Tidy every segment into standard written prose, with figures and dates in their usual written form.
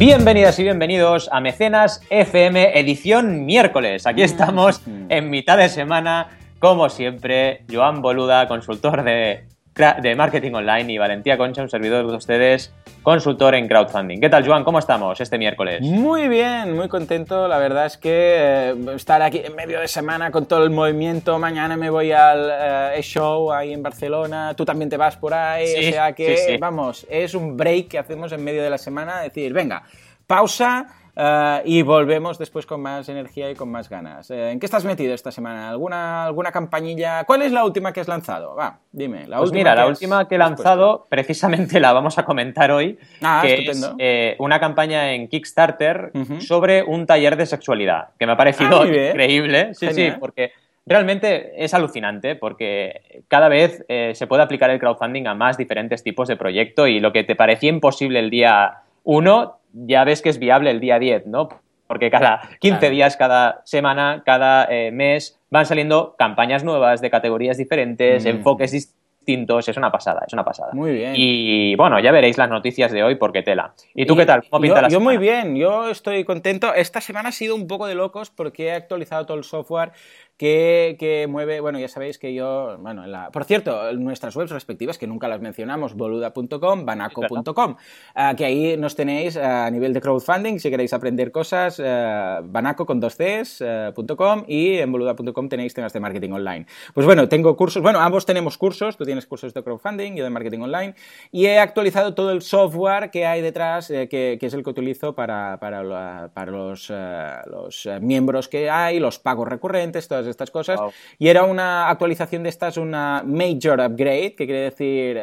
Bienvenidas y bienvenidos a Mecenas FM, edición miércoles. Aquí estamos en mitad de semana, como siempre, Joan Boluda, consultor de marketing online, y Valentía Concha, un servidor de ustedes, consultor en crowdfunding. ¿Qué tal, Joan? ¿Cómo estamos este miércoles? Muy bien, muy contento. La verdad es que estar aquí en medio de semana con todo el movimiento. Mañana me voy al eShow ahí en Barcelona. Tú también te vas por ahí. Sí, o sea que, sí. Vamos, es un break que hacemos en medio de la semana. Decir, venga, pausa y volvemos después con más energía y con más ganas. ¿En qué estás metido esta semana? ¿Alguna campañilla? ¿Cuál es la última que has lanzado? Va, dime. La última que he lanzado, precisamente la vamos a comentar hoy, que estupendo. Es una campaña en Kickstarter sobre un taller de sexualidad, que me ha parecido increíble. Sí, genial. Sí, porque realmente es alucinante, porque cada vez se puede aplicar el crowdfunding a más diferentes tipos de proyecto, y lo que te parecía imposible el día 1... ya ves que es viable el día 10, ¿no? Porque cada 15 días, cada semana, cada mes, van saliendo campañas nuevas de categorías diferentes, enfoques distintos. Es una pasada, es una pasada. Muy bien. Y bueno, ya veréis las noticias de hoy porque tela. ¿Y tú qué tal? ¿Cómo pinta la semana? Yo muy bien, yo estoy contento. Esta semana ha sido un poco de locos porque he actualizado todo el software que mueve, bueno, ya sabéis que yo, bueno, por cierto, nuestras webs respectivas, que nunca las mencionamos, boluda.com, banaco.com, que ahí nos tenéis a nivel de crowdfunding, si queréis aprender cosas, banaco con 2cs.com, y en boluda.com tenéis temas de marketing online. Pues bueno, tengo cursos, bueno, ambos tenemos cursos, tú tienes cursos de crowdfunding, yo de marketing online, y he actualizado todo el software que hay detrás, que es el que utilizo para los miembros que hay, los pagos recurrentes, todas estas cosas, y era una actualización de estas, una major upgrade, que quiere decir,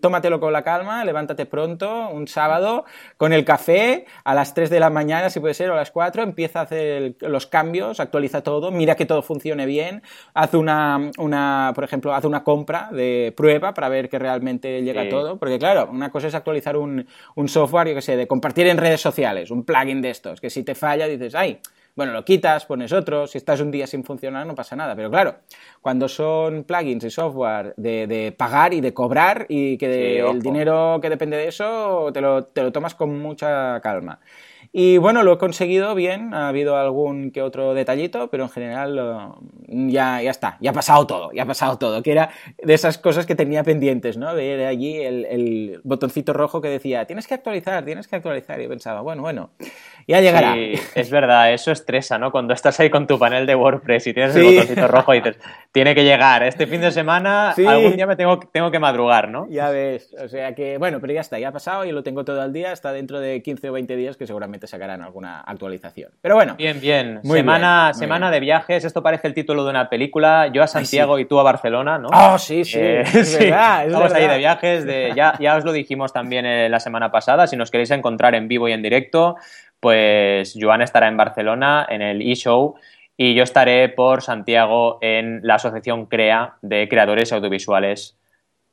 tómatelo con la calma, levántate pronto, un sábado, con el café, a las 3 de la mañana, si puede ser, o a las 4, empieza a hacer los cambios, actualiza todo, mira que todo funcione bien, haz por ejemplo, haz una compra de prueba para ver que realmente llega todo, porque claro, una cosa es actualizar un software, yo que sé, de compartir en redes sociales, un plugin de estos, que si te falla dices, ¡ay! Bueno, lo quitas, pones otro, si estás un día sin funcionar no pasa nada, pero claro, cuando son plugins y software de pagar y de cobrar, y que el dinero que depende de eso te lo tomas con mucha calma. Y bueno, lo he conseguido bien, ha habido algún que otro detallito, pero en general ya está, ya ha pasado todo, que era de esas cosas que tenía pendientes, ¿no? Ver allí el botoncito rojo que decía, tienes que actualizar, y pensaba, bueno, ya llegará. Sí, es verdad, eso estresa, ¿no? Cuando estás ahí con tu panel de WordPress y tienes el botoncito rojo y dices, tiene que llegar, este fin de semana algún día me tengo que madrugar, ¿no? Ya ves, o sea que, bueno, pero ya está, ya ha pasado y lo tengo todo el día, está dentro de 15 o 20 días que seguramente sacarán alguna actualización. Pero bueno. Bien. Semana de viajes. Esto parece el título de una película. Yo a Santiago y tú a Barcelona, ¿no? ¡Oh, sí! Es verdad. Estamos ahí de viajes. Ya os lo dijimos también la semana pasada. Si nos queréis encontrar en vivo y en directo, pues Joan estará en Barcelona en el eShow y yo estaré por Santiago en la asociación CREA de creadores audiovisuales.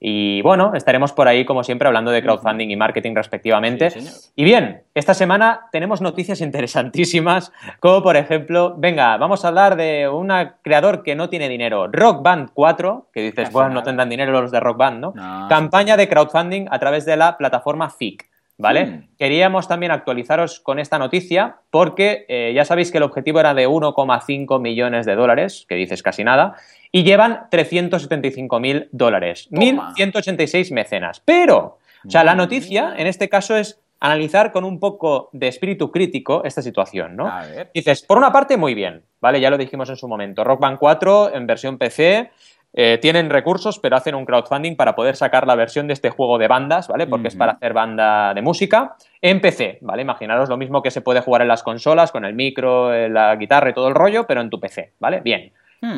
Y bueno, estaremos por ahí, como siempre, hablando de crowdfunding y marketing respectivamente. Sí, y bien, esta semana tenemos noticias interesantísimas, como por ejemplo, venga, vamos a hablar de un creador que no tiene dinero, Rock Band 4, que dices, bueno, no tendrán dinero los de Rock Band, ¿no? Campaña de crowdfunding a través de la plataforma FIC, ¿vale? Queríamos también actualizaros con esta noticia, porque ya sabéis que el objetivo era de 1,5 millones de dólares, que dices casi nada, y llevan $375.000, 1.186 mecenas. Pero, o sea, la noticia en este caso es analizar con un poco de espíritu crítico esta situación, ¿no? A ver. Dices, por una parte, muy bien, ¿vale? Ya lo dijimos en su momento, Rock Band 4 en versión PC, tienen recursos, pero hacen un crowdfunding para poder sacar la versión de este juego de bandas, ¿vale? Porque es para hacer banda de música en PC, ¿vale? Imaginaros lo mismo que se puede jugar en las consolas, con el micro, la guitarra y todo el rollo, pero en tu PC, ¿vale? Bien.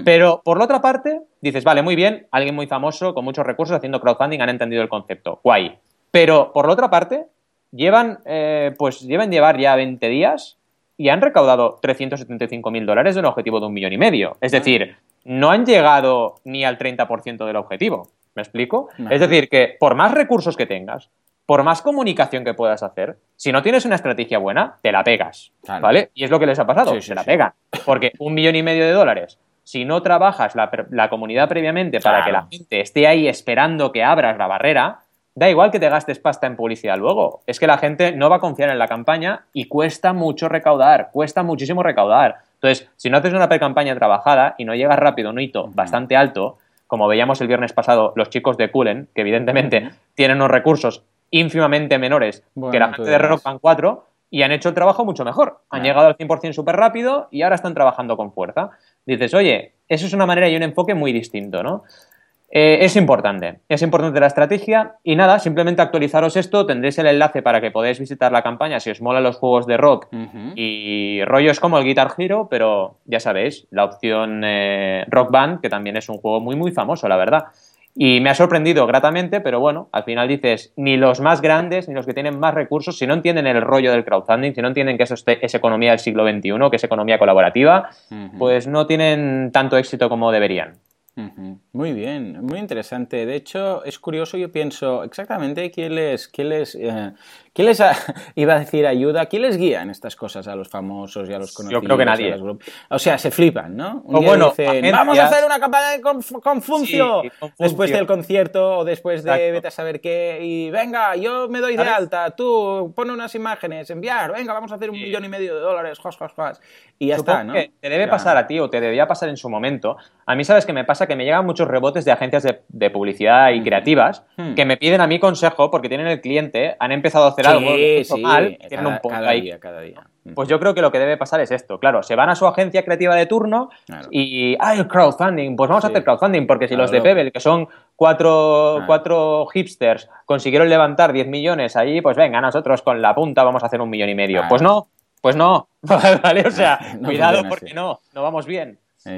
Pero, por la otra parte, dices, vale, muy bien, alguien muy famoso, con muchos recursos, haciendo crowdfunding, han entendido el concepto, guay. Pero, por la otra parte, llevan ya 20 días y han recaudado $375.000 de un objetivo de 1,5 millones. Es decir, no han llegado ni al 30% del objetivo, ¿me explico? No. Es decir, que por más recursos que tengas, por más comunicación que puedas hacer, si no tienes una estrategia buena, te la pegas, claro, ¿vale? Y es lo que les ha pasado, se la pegan. Porque $1,5 millones... si no trabajas la comunidad previamente para que la gente esté ahí esperando que abras la barrera, Da igual que te gastes pasta en publicidad luego. Es que la gente no va a confiar en la campaña y cuesta mucho recaudar, cuesta muchísimo recaudar. Entonces, si no haces una pre-campaña trabajada y no llegas rápido a un hito bastante alto, como veíamos el viernes pasado los chicos de Kulen, que evidentemente tienen unos recursos ínfimamente menores que la gente de Rock Band 4 y han hecho el trabajo mucho mejor. Han llegado al 100% súper rápido y ahora están trabajando con fuerza. Dices, oye, eso es una manera y un enfoque muy distinto, ¿no? Es importante la estrategia y nada, simplemente actualizaros esto, tendréis el enlace para que podáis visitar la campaña si os mola los juegos de rock y rollos como el Guitar Hero, pero ya sabéis, la opción Rock Band, que también es un juego muy muy famoso, la verdad, y me ha sorprendido gratamente, pero bueno, al final dices, ni los más grandes, ni los que tienen más recursos, si no entienden el rollo del crowdfunding, si no entienden que eso es economía del siglo XXI, que es economía colaborativa, pues no tienen tanto éxito como deberían. Muy bien, muy interesante. De hecho, es curioso, yo pienso exactamente ¿quién les guía en estas cosas a los famosos y a los conocidos? Yo creo que nadie. O sea, se flipan, ¿no? Un día dicen, agencias... vamos a hacer una campaña de Confuncio, sí, después del concierto o después de vete a saber qué, y venga, yo me doy de alta, tú pone unas imágenes, enviar, venga, vamos a hacer $1,500,000, joas. Y ya supongo está, ¿no? Que te debe pasar a ti o te debía pasar en su momento. A mí, ¿sabes qué me pasa? Que me llegan muchos rebotes de agencias de publicidad y creativas que me piden a mí consejo porque tienen el cliente, han empezado a hacer algo mal, tienen un poco ahí. Cada día. Pues yo creo que lo que debe pasar es esto, claro, se van a su agencia creativa de turno y el crowdfunding, pues vamos a hacer crowdfunding, porque si los de Pebble, que son cuatro hipsters, consiguieron levantar 10 millones ahí, pues venga, nosotros con la punta vamos a hacer $1,500,000. Claro. Pues no, ¿vale? O sea, no, cuidado porque no vamos bien. Sí,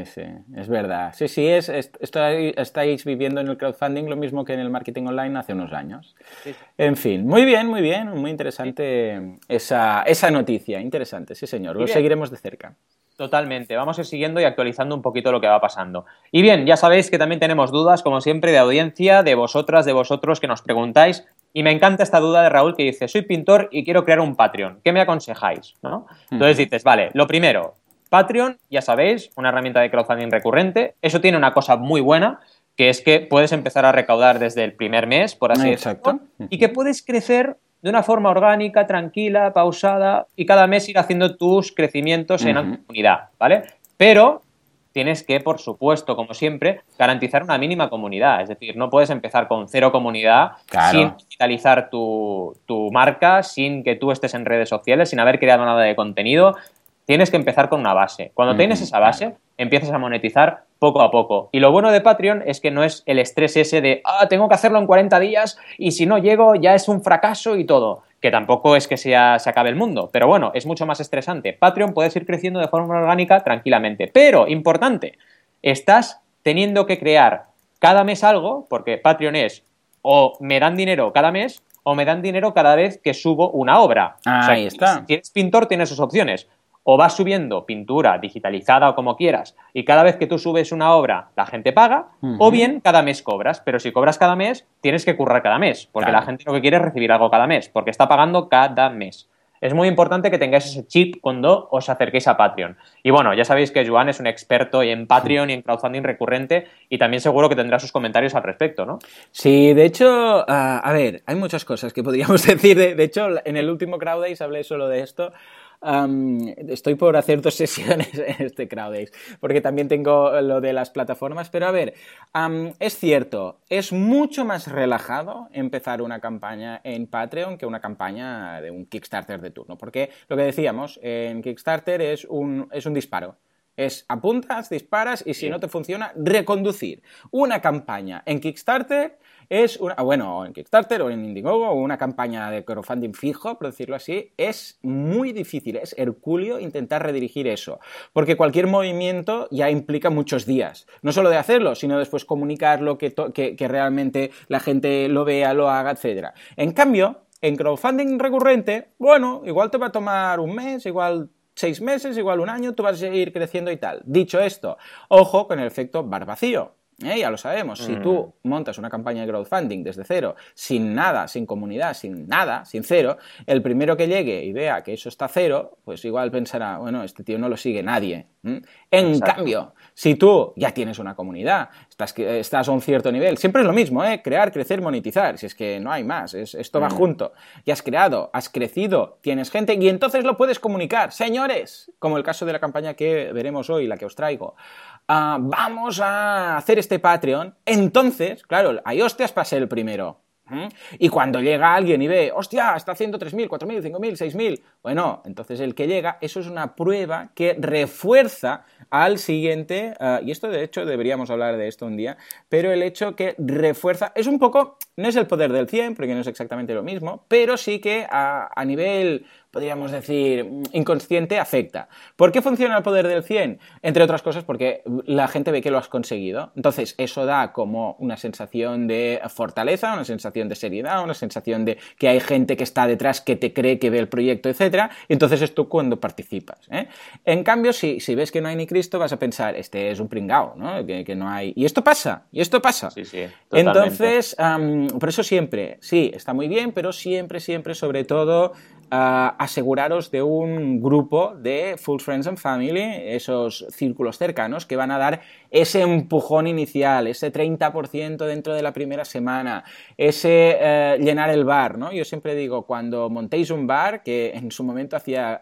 es verdad. Sí, estáis viviendo en el crowdfunding lo mismo que en el marketing online hace unos años. Sí. En fin, muy bien, muy interesante esa noticia, interesante, sí señor, lo seguiremos de cerca. Totalmente, vamos a ir siguiendo y actualizando un poquito lo que va pasando. Y bien, ya sabéis que también tenemos dudas, como siempre, de audiencia, de vosotras, de vosotros que nos preguntáis, y me encanta esta duda de Raúl que dice, soy pintor y quiero crear un Patreon, ¿qué me aconsejáis? ¿No? Entonces dices, vale, lo primero... Patreon, ya sabéis, una herramienta de crowdfunding recurrente. Eso tiene una cosa muy buena, que es que puedes empezar a recaudar desde el primer mes, por así decirlo, y que puedes crecer de una forma orgánica, tranquila, pausada, y cada mes ir haciendo tus crecimientos en la comunidad, ¿vale? Pero tienes que, por supuesto, como siempre, garantizar una mínima comunidad. Es decir, no puedes empezar con 0 comunidad sin digitalizar tu marca, sin que tú estés en redes sociales, sin haber creado nada de contenido... Tienes que empezar con una base. Cuando tienes esa base, empiezas a monetizar poco a poco. Y lo bueno de Patreon es que no es el estrés ese de tengo que hacerlo en 40 días y si no llego ya es un fracaso y todo. Que tampoco es que se acabe el mundo. Pero bueno, es mucho más estresante. Patreon puedes ir creciendo de forma orgánica tranquilamente. Pero, importante, estás teniendo que crear cada mes algo, porque Patreon es o me dan dinero cada mes o me dan dinero cada vez que subo una obra. Ahí está. Si eres pintor tienes sus opciones. O vas subiendo pintura digitalizada o como quieras y cada vez que tú subes una obra la gente paga, o bien cada mes cobras, pero si cobras cada mes tienes que currar cada mes, porque la gente lo que quiere es recibir algo cada mes, porque está pagando cada mes. Es muy importante que tengáis ese chip cuando os acerquéis a Patreon. Y bueno, ya sabéis que Joan es un experto en Patreon y en crowdfunding recurrente y también seguro que tendrá sus comentarios al respecto, ¿no? Sí, de hecho, a ver, hay muchas cosas que podríamos decir. De hecho, en el último Crowdays hablé solo de esto. Estoy por hacer 2 sesiones en este Crowdays, porque también tengo lo de las plataformas, pero a ver, es cierto, es mucho más relajado empezar una campaña en Patreon que una campaña de un Kickstarter de turno, porque lo que decíamos, en Kickstarter es un disparo. Es apuntas, disparas y si no te funciona, reconducir. Una campaña en Kickstarter en Kickstarter o en Indiegogo, o una campaña de crowdfunding fijo, por decirlo así, es muy difícil, es hercúleo intentar redirigir eso, porque cualquier movimiento ya implica muchos días, no solo de hacerlo, sino después comunicarlo, que realmente la gente lo vea, lo haga, etc. En cambio, en crowdfunding recurrente, bueno, igual te va a tomar un mes, igual... 6 meses, igual un año, tú vas a ir creciendo y tal. Dicho esto, ojo con el efecto bar vacío. Ya lo sabemos, si tú montas una campaña de crowdfunding desde cero, sin nada, sin comunidad, sin nada, sin cero, el primero que llegue y vea que eso está cero, pues igual pensará, bueno, este tío no lo sigue nadie. En Exacto. cambio, si tú ya tienes una comunidad, estás a un cierto nivel, siempre es lo mismo, ¿eh? Crear, crecer, monetizar, si es que no hay más, esto va junto. Ya has creado, has crecido, tienes gente y entonces lo puedes comunicar. Señores, como el caso de la campaña que veremos hoy, la que os traigo, vamos a hacer este Patreon. Entonces, claro, hay hostias para ser el primero. Y cuando llega alguien y ve, hostia, está haciendo 3.000, 4.000, 5.000, 6.000, bueno, entonces el que llega, eso es una prueba que refuerza al siguiente, y esto de hecho deberíamos hablar de esto un día, pero el hecho que refuerza, es un poco, no es el poder del 100, porque no es exactamente lo mismo, pero sí que a nivel, podríamos decir, inconsciente, afecta. ¿Por qué funciona el poder del 100? Entre otras cosas porque la gente ve que lo has conseguido, entonces eso da como una sensación de fortaleza, una sensación de seriedad, una sensación de que hay gente que está detrás, que te cree, que ve el proyecto, etcétera. Entonces es tú cuando participas, ¿eh? En cambio, si ves que no hay ni Cristo, vas a pensar, este es un pringao, ¿no? Que no hay... Y esto pasa. Sí, sí, totalmente. Entonces, por eso siempre, sí, está muy bien, pero siempre, sobre todo, aseguraros de un grupo de full friends and family, esos círculos cercanos que van a dar ese empujón inicial, ese 30% dentro de la primera semana, ese llenar el bar, ¿no? Yo siempre digo, cuando montéis un bar, que en su momento hacía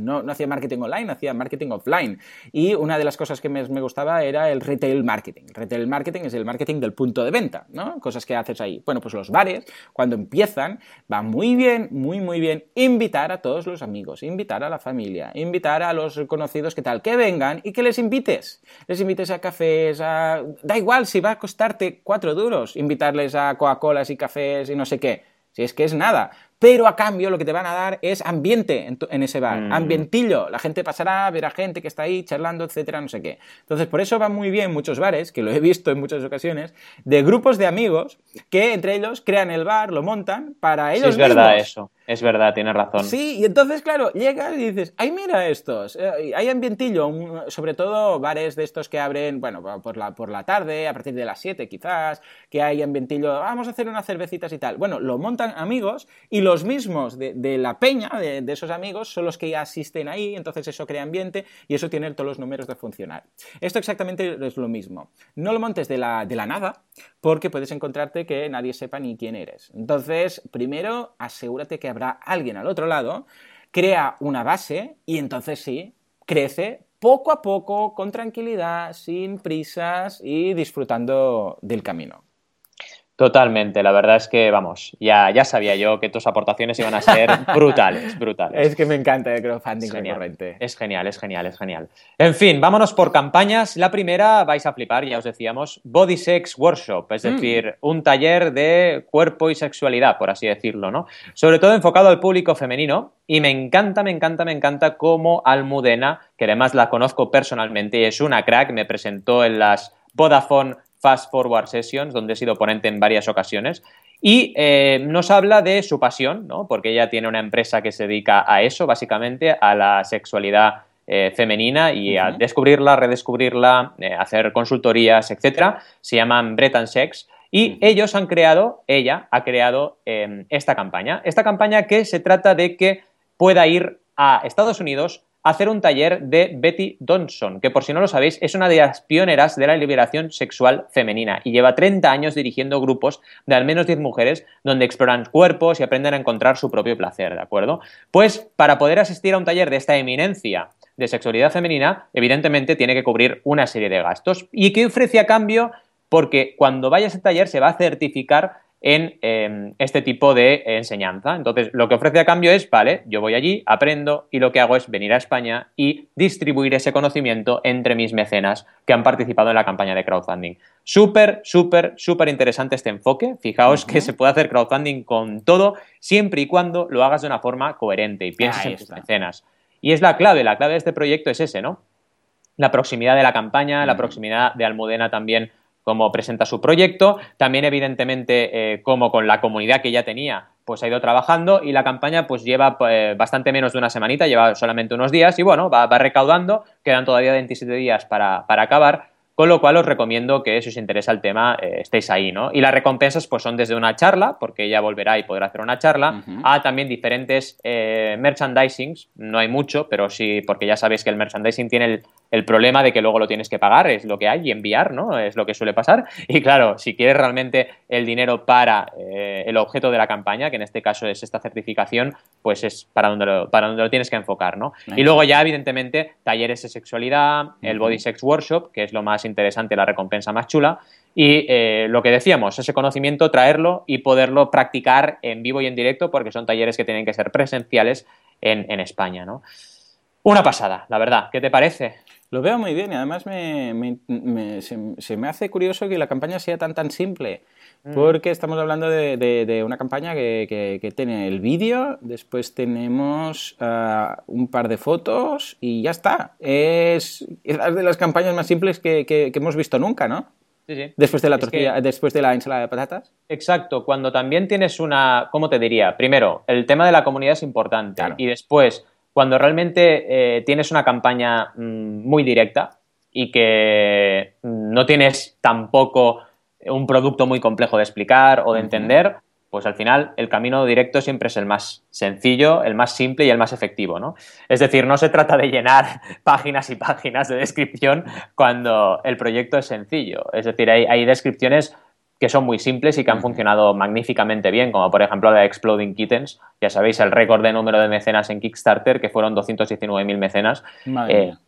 no hacía marketing online, hacía marketing offline, y una de las cosas que me gustaba era el retail marketing. El retail marketing es el marketing del punto de venta, ¿no? Cosas que haces ahí. Bueno, pues los bares, cuando empiezan, va muy bien, muy, muy bien, invitar a todos los amigos, invitar a la familia, invitar a los conocidos, que tal, que vengan y que les invites. Les invites a cafés, da igual si va a costarte 4 €, invitarles a Coca-Colas y cafés y no sé qué. Si es que es nada. Pero a cambio lo que te van a dar es ambiente en ese bar, ambientillo. La gente pasará, verá gente que está ahí charlando, etcétera, no sé qué. Entonces, por eso van muy bien muchos bares, que lo he visto en muchas ocasiones, de grupos de amigos que entre ellos crean el bar, lo montan para ellos mismos. Sí, es verdad eso. Es verdad, tienes razón. Sí, y entonces, claro, llegas y dices, ¡ay, mira estos! Hay ambientillo, sobre todo bares de estos que abren, bueno, por la tarde, a partir de las 7 quizás, que hay ambientillo, vamos a hacer unas cervecitas y tal. Bueno, lo montan amigos y los mismos de la peña, de esos amigos, son los que ya asisten ahí, entonces eso crea ambiente y eso tiene todos los números de funcionar. Esto exactamente es lo mismo. No lo montes de la nada, porque puedes encontrarte que nadie sepa ni quién eres. Entonces, primero, asegúrate que habrá alguien al otro lado, crea una base y entonces sí, crece poco a poco, con tranquilidad, sin prisas y disfrutando del camino. Totalmente, la verdad es que, vamos, ya sabía yo que tus aportaciones iban a ser brutales. Es que me encanta el crowdfunding recurrente. Es genial. En fin, vámonos por campañas. La primera, vais a flipar, ya os decíamos, Body Sex Workshop, es decir, un taller de cuerpo y sexualidad, por así decirlo, ¿no? Sobre todo enfocado al público femenino. Y me encanta cómo Almudena, que además la conozco personalmente y es una crack, me presentó en las Vodafone Fast Forward Sessions, donde he sido ponente en varias ocasiones, y nos habla de su pasión, ¿no? Porque ella tiene una empresa que se dedica a eso, básicamente, a la sexualidad femenina y a descubrirla, redescubrirla, hacer consultorías, etcétera. Se llaman Bread and Sex. Y ella ha creado esta campaña. Esta campaña que se trata de que pueda ir a Estados Unidos hacer un taller de Betty Dodson, que por si no lo sabéis es una de las pioneras de la liberación sexual femenina y lleva 30 años dirigiendo grupos de al menos 10 mujeres donde exploran cuerpos y aprenden a encontrar su propio placer, ¿de acuerdo? Pues para poder asistir a un taller de esta eminencia de sexualidad femenina, evidentemente tiene que cubrir una serie de gastos. ¿Y qué ofrece a cambio? Porque cuando vaya a ese taller se va a certificar en este tipo de enseñanza. Entonces, lo que ofrece a cambio es, vale, yo voy allí, aprendo y lo que hago es venir a España y distribuir ese conocimiento entre mis mecenas que han participado en la campaña de crowdfunding. Súper interesante este enfoque. Fijaos que se puede hacer crowdfunding con todo, siempre y cuando lo hagas de una forma coherente y pienses en tus mecenas. Y es la clave de este proyecto es ese, ¿no? La proximidad de la campaña, la proximidad de Almudena también, cómo presenta su proyecto, también evidentemente como con la comunidad que ya tenía, pues ha ido trabajando y la campaña pues lleva bastante menos de una semanita, lleva solamente unos días y bueno, va recaudando, quedan todavía 27 días para acabar, con lo cual os recomiendo que si os interesa el tema estéis ahí, ¿no? Y las recompensas pues son desde una charla, porque ella volverá y podrá hacer una charla, a también diferentes merchandisings, no hay mucho, pero sí, porque ya sabéis que el merchandising tiene el el problema de que luego lo tienes que pagar, es lo que hay, y enviar, ¿no? Es lo que suele pasar. Y claro, si quieres realmente el dinero para el objeto de la campaña, que en este caso es esta certificación, pues es para donde lo tienes que enfocar, ¿no? Y luego ya, evidentemente, talleres de sexualidad, el Body Sex Workshop, que es lo más interesante, la recompensa más chula, y lo que decíamos, ese conocimiento, traerlo y poderlo practicar en vivo y en directo, porque son talleres que tienen que ser presenciales en España, ¿no? Una pasada, la verdad. ¿Qué te parece? Lo veo muy bien y además se me hace curioso que la campaña sea tan simple, porque estamos hablando de una campaña que tiene el vídeo, después tenemos un par de fotos y ya está. Es una de las campañas más simples que hemos visto nunca, ¿no? Sí, sí. Después de la tortilla, después de la ensalada de patatas. Exacto, cuando también tienes una, ¿cómo te diría? Primero, el tema de la comunidad es importante, claro. Y después, cuando realmente tienes una campaña muy directa y que no tienes tampoco un producto muy complejo de explicar o de entender, pues al final el camino directo siempre es el más sencillo, el más simple y el más efectivo, ¿no? Es decir, no se trata de llenar páginas y páginas de descripción cuando el proyecto es sencillo. Es decir, hay descripciones que son muy simples y que han funcionado magníficamente bien, como por ejemplo la de Exploding Kittens, ya sabéis, el récord de número de mecenas en Kickstarter, que fueron 219.000 mecenas.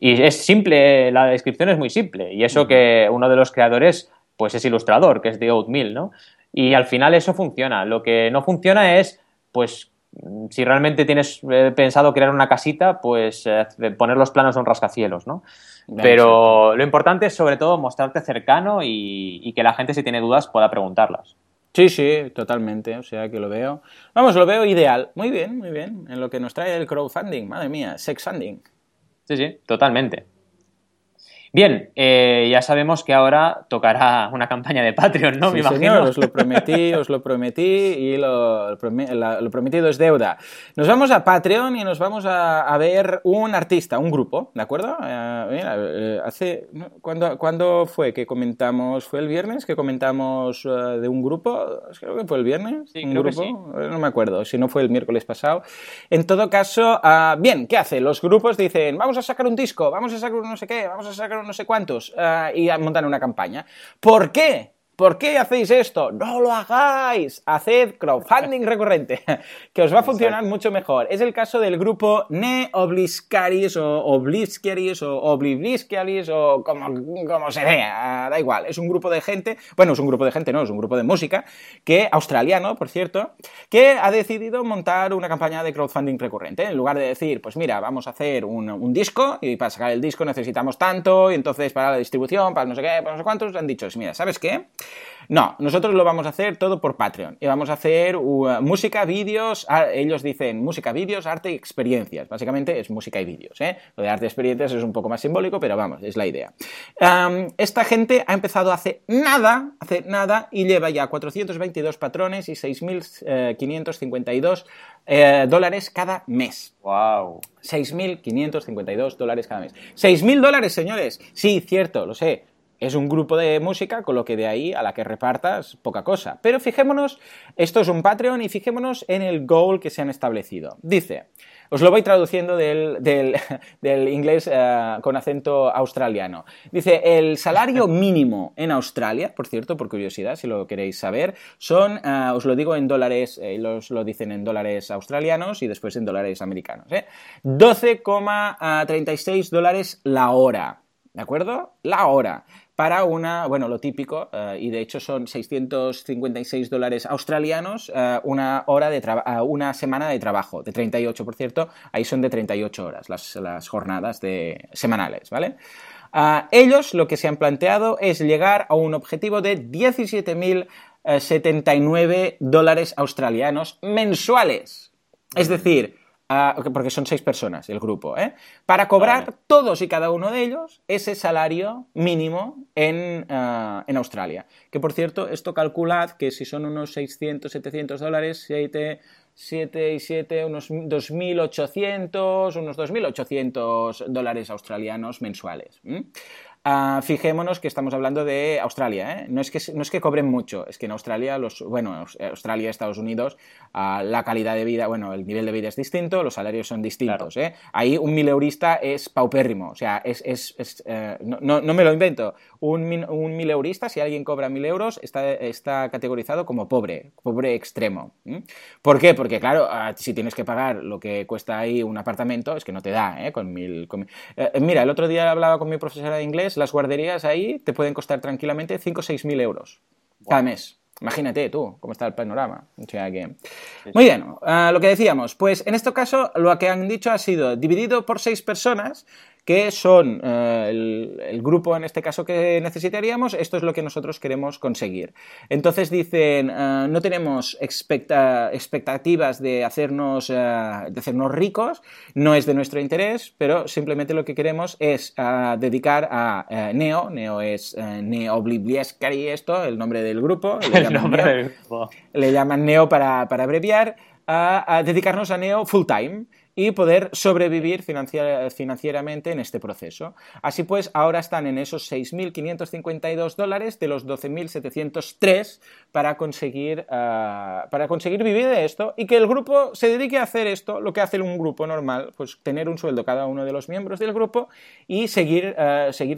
Y es simple, la descripción es muy simple, y eso que uno de los creadores pues es ilustrador, que es The Oatmeal, ¿no? Y al final eso funciona. Lo que no funciona es, pues, si realmente tienes pensado crear una casita, pues poner los planos de un rascacielos, ¿no? Pero lo importante es sobre todo mostrarte cercano y que la gente, si tiene dudas, pueda preguntarlas. Sí, sí, totalmente, o sea que lo veo. Vamos, lo veo ideal. Muy bien, en lo que nos trae el crowdfunding, madre mía, sexfunding. Sí, sí, totalmente. Bien, ya sabemos que ahora tocará una campaña de Patreon, ¿no? Sí, me imagino. Señor, os lo prometí y lo prometido es deuda. Nos vamos a Patreon y nos vamos a ver un artista, un grupo, ¿de acuerdo? Mira, ¿cuándo fue que comentamos? ¿Fue el viernes que comentamos de un grupo? Creo que fue el viernes. Sí, ¿un grupo? Sí. No me acuerdo, si no fue el miércoles pasado. En todo caso, bien, ¿qué hace? Los grupos dicen, vamos a sacar un disco, vamos a sacar un no sé qué, vamos a sacar no sé cuántos, y montan una campaña. ¿Por qué? ¿Por qué hacéis esto? ¡No lo hagáis! Haced crowdfunding recurrente, que os va a funcionar mucho mejor. Es el caso del grupo Ne Obliviscaris o Obliviscaris o como se vea, da igual. Es un grupo de gente, bueno, es un grupo de gente, no, es un grupo de música, que australiano, por cierto, que ha decidido montar una campaña de crowdfunding recurrente. En lugar de decir, pues mira, vamos a hacer un disco y para sacar el disco necesitamos tanto, y entonces para la distribución, para no sé qué, para no sé cuántos, han dicho, mira, ¿sabes qué? No, nosotros lo vamos a hacer todo por Patreon y vamos a hacer música, vídeos, ellos dicen música, vídeos, arte y experiencias, básicamente es música y vídeos, ¿eh? Lo de arte y experiencias es un poco más simbólico, pero vamos, es la idea. Esta gente ha empezado hace nada y lleva ya 422 patrones y 6.552 dólares cada mes. ¡Wow! 6.552 dólares cada mes. ¡6.000 dólares, señores! Sí, cierto, lo sé. Es un grupo de música, con lo que de ahí a la que repartas, poca cosa. Pero fijémonos, esto es un Patreon, y fijémonos en el goal que se han establecido. Dice, os lo voy traduciendo del inglés con acento australiano. Dice, el salario mínimo en Australia, por cierto, por curiosidad, si lo queréis saber, son, os lo digo en dólares, ellos lo dicen en dólares australianos y después en dólares americanos, 12,36 dólares la hora. ¿De acuerdo? La hora. Para una, bueno, lo típico, y de hecho son 656 dólares australianos, una semana de trabajo, de 38, por cierto, ahí son de 38 horas las jornadas semanales, ¿vale? Ellos lo que se han planteado es llegar a un objetivo de 17.079 dólares australianos mensuales, es decir, porque son 6 personas el grupo, ¿eh? Para cobrar todos y cada uno de ellos ese salario mínimo en Australia. Que, por cierto, esto calculad que si son unos 600, 700 dólares, 7 y 7, unos 2.800 dólares australianos mensuales. Fijémonos que estamos hablando de Australia, ¿eh? No es que cobren mucho, es que en Australia, Australia, Estados Unidos, la calidad de vida, bueno, el nivel de vida es distinto, los salarios son distintos, claro. ¿Eh? Ahí un mileurista es paupérrimo, o sea, no me lo invento, un mileurista, si alguien cobra 1.000 euros, está categorizado como pobre extremo. ¿Por qué? Porque claro, si tienes que pagar lo que cuesta ahí un apartamento, es que no te da, ¿eh? Mira, el otro día hablaba con mi profesora de inglés, las guarderías ahí te pueden costar tranquilamente 5 o 6.000 euros cada mes. Imagínate tú cómo está el panorama. O sea que... Muy bien, lo que decíamos. Pues en este caso lo que han dicho ha sido dividido por 6 personas, que son el grupo en este caso que necesitaríamos. Esto es lo que nosotros queremos conseguir. Entonces dicen, no tenemos expectativas de hacernos ricos, no es de nuestro interés, pero simplemente lo que queremos es dedicar a Neo es Ne Obliviscaris, esto, el nombre del grupo. Le llaman Neo para abreviar, a dedicarnos a Neo full time y poder sobrevivir financieramente en este proceso. Así pues, ahora están en esos $6.552 de los $12.703 para conseguir vivir de esto y que el grupo se dedique a hacer esto, lo que hace un grupo normal, pues tener un sueldo cada uno de los miembros del grupo y seguir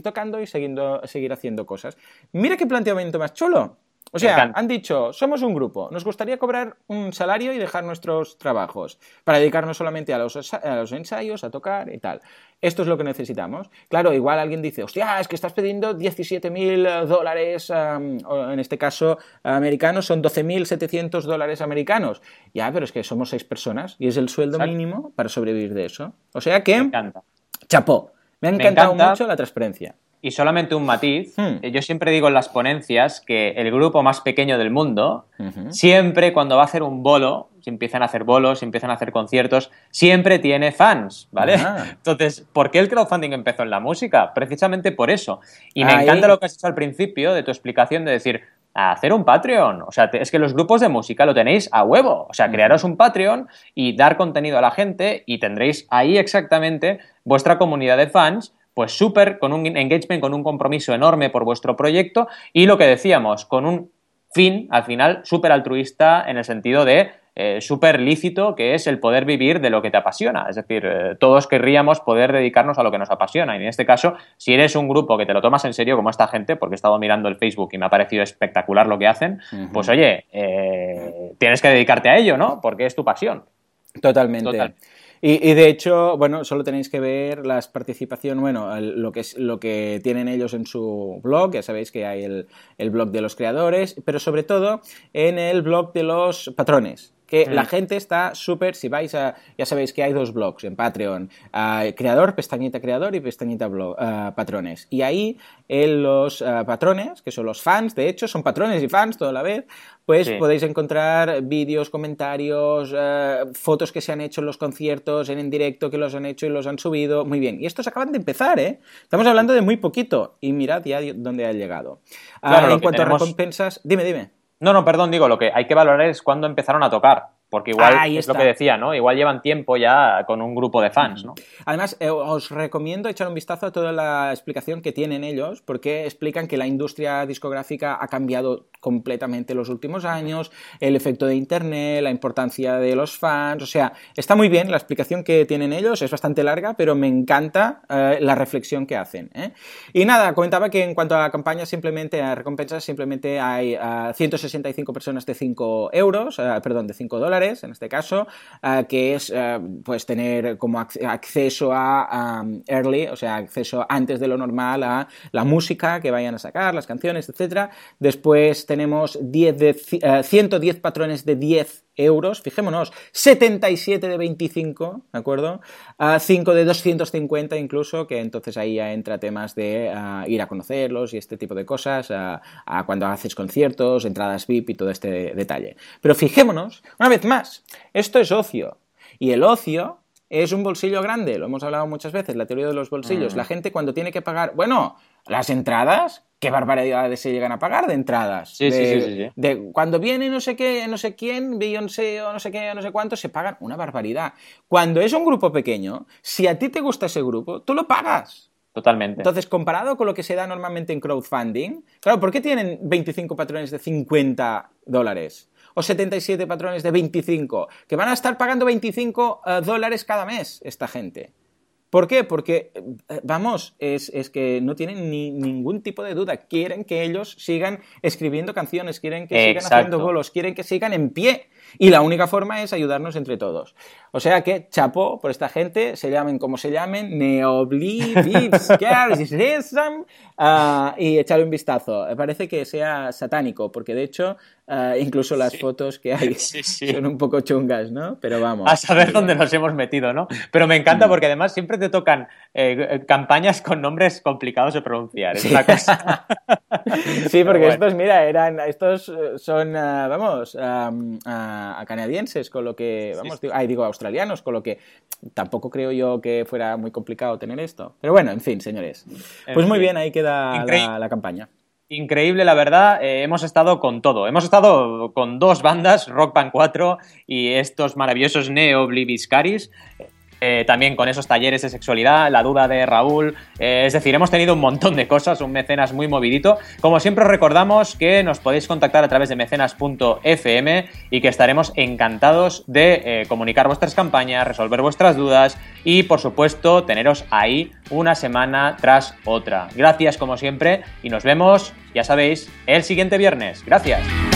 tocando y seguir haciendo cosas. Mira qué planteamiento más chulo. O sea, han dicho, somos un grupo, nos gustaría cobrar un salario y dejar nuestros trabajos para dedicarnos solamente a los ensayos, a tocar y tal. Esto es lo que necesitamos. Claro, igual alguien dice, hostia, es que estás pidiendo $17.000, en este caso americanos, son $12.700 americanos. Ya, pero es que somos 6 personas y es el sueldo mínimo para sobrevivir de eso. O sea que, me encanta. Chapó, me ha encantado mucho la transparencia. Y solamente un matiz, yo siempre digo en las ponencias que el grupo más pequeño del mundo, siempre cuando va a hacer un bolo, si empiezan a hacer bolos, si empiezan a hacer conciertos, siempre tiene fans, ¿vale? Entonces, ¿por qué el crowdfunding empezó en la música? Precisamente por eso. Y me encanta lo que has hecho al principio de tu explicación de decir, a hacer un Patreon. O sea, es que los grupos de música lo tenéis a huevo. O sea, crearos un Patreon y dar contenido a la gente y tendréis ahí exactamente vuestra comunidad de fans. Pues súper, con un engagement, con un compromiso enorme por vuestro proyecto y lo que decíamos, con un fin, al final, súper altruista en el sentido de súper lícito, que es el poder vivir de lo que te apasiona. Es decir, todos querríamos poder dedicarnos a lo que nos apasiona y en este caso, si eres un grupo que te lo tomas en serio como esta gente, porque he estado mirando el Facebook y me ha parecido espectacular lo que hacen, pues oye, tienes que dedicarte a ello, ¿no? Porque es tu pasión. Totalmente. Y de hecho, bueno, solo tenéis que ver las participaciones, bueno, lo que tienen ellos en su blog, ya sabéis que hay el blog de los creadores, pero sobre todo en el blog de los patrones. Que la gente está súper, si vais a... Ya sabéis que hay 2 blogs en Patreon, creador, pestañita creador y pestañita blog, patrones. Y ahí los patrones, que son los fans, de hecho, son patrones y fans toda la vez, pues podéis encontrar vídeos, comentarios, fotos que se han hecho en los conciertos, en directo, que los han hecho y los han subido. Muy bien. Y estos acaban de empezar, ¿eh? Estamos hablando de muy poquito. Y mirad ya dónde han llegado. Claro, en cuanto a recompensas... Dime. No, perdón, digo, lo que hay que valorar es cuándo empezaron a tocar, porque igual es lo que decía, ¿no? Igual llevan tiempo ya con un grupo de fans, ¿no? Además, os recomiendo echar un vistazo a toda la explicación que tienen ellos, porque explican que la industria discográfica ha cambiado completamente los últimos años, el efecto de internet, la importancia de los fans, o sea, está muy bien la explicación que tienen ellos, es bastante larga, pero me encanta la reflexión que hacen, ¿eh? Y nada, comentaba que en cuanto a campañas, simplemente a recompensas, simplemente hay 165 personas de $5 en este caso, que es pues tener como acceso a early, o sea, acceso antes de lo normal a la música que vayan a sacar, las canciones, etcétera. Después tenemos 110 patrones de €10, fijémonos, 77 de 25, ¿de acuerdo? 5 de 250 incluso, que entonces ahí ya entra temas de ir a conocerlos y este tipo de cosas, a cuando haces conciertos, entradas VIP y todo este detalle. Pero fijémonos, una vez más, esto es ocio, y el ocio es un bolsillo grande, lo hemos hablado muchas veces, la teoría de los bolsillos, la gente cuando tiene que pagar, bueno, las entradas... Qué barbaridades se llegan a pagar de entradas. Sí. De cuando viene no sé qué, no sé quién, Beyoncé o no sé qué, no sé cuánto, se pagan una barbaridad. Cuando es un grupo pequeño, si a ti te gusta ese grupo, tú lo pagas. Totalmente. Entonces, comparado con lo que se da normalmente en crowdfunding, claro, ¿por qué tienen 25 patrones de $50 o 77 patrones de 25? Que van a estar pagando $25 cada mes esta gente. ¿Por qué? Porque, vamos, es que no tienen ningún tipo de duda. Quieren que ellos sigan escribiendo canciones, quieren que sigan haciendo bolos, quieren que sigan en pie. Y la única forma es ayudarnos entre todos. O sea que, chapó por esta gente, se llamen como se llamen, Ne Obliviscaris, y echarle un vistazo. Parece que sea satánico, porque de hecho... incluso las fotos que hay son un poco chungas, ¿no? Pero vamos. A saber dónde nos hemos metido, ¿no? Pero me encanta porque además siempre te tocan campañas con nombres complicados de pronunciar. Es una cosa. Sí, porque estos, mira, son canadienses, con lo que, vamos, digo australianos, con lo que tampoco creo yo que fuera muy complicado tener esto. Pero bueno, en fin, señores. Pues muy bien, ahí queda la campaña. Increíble, la verdad, hemos estado con todo. Hemos estado con dos bandas, Rock Band 4 y estos maravillosos Ne Obliviscaris, también con esos talleres de sexualidad, la duda de Raúl, es decir, hemos tenido un montón de cosas, un mecenas muy movidito. Como siempre os recordamos que nos podéis contactar a través de mecenas.fm y que estaremos encantados de comunicar vuestras campañas, resolver vuestras dudas y, por supuesto, teneros ahí una semana tras otra. Gracias, como siempre, y nos vemos, ya sabéis, el siguiente viernes. Gracias.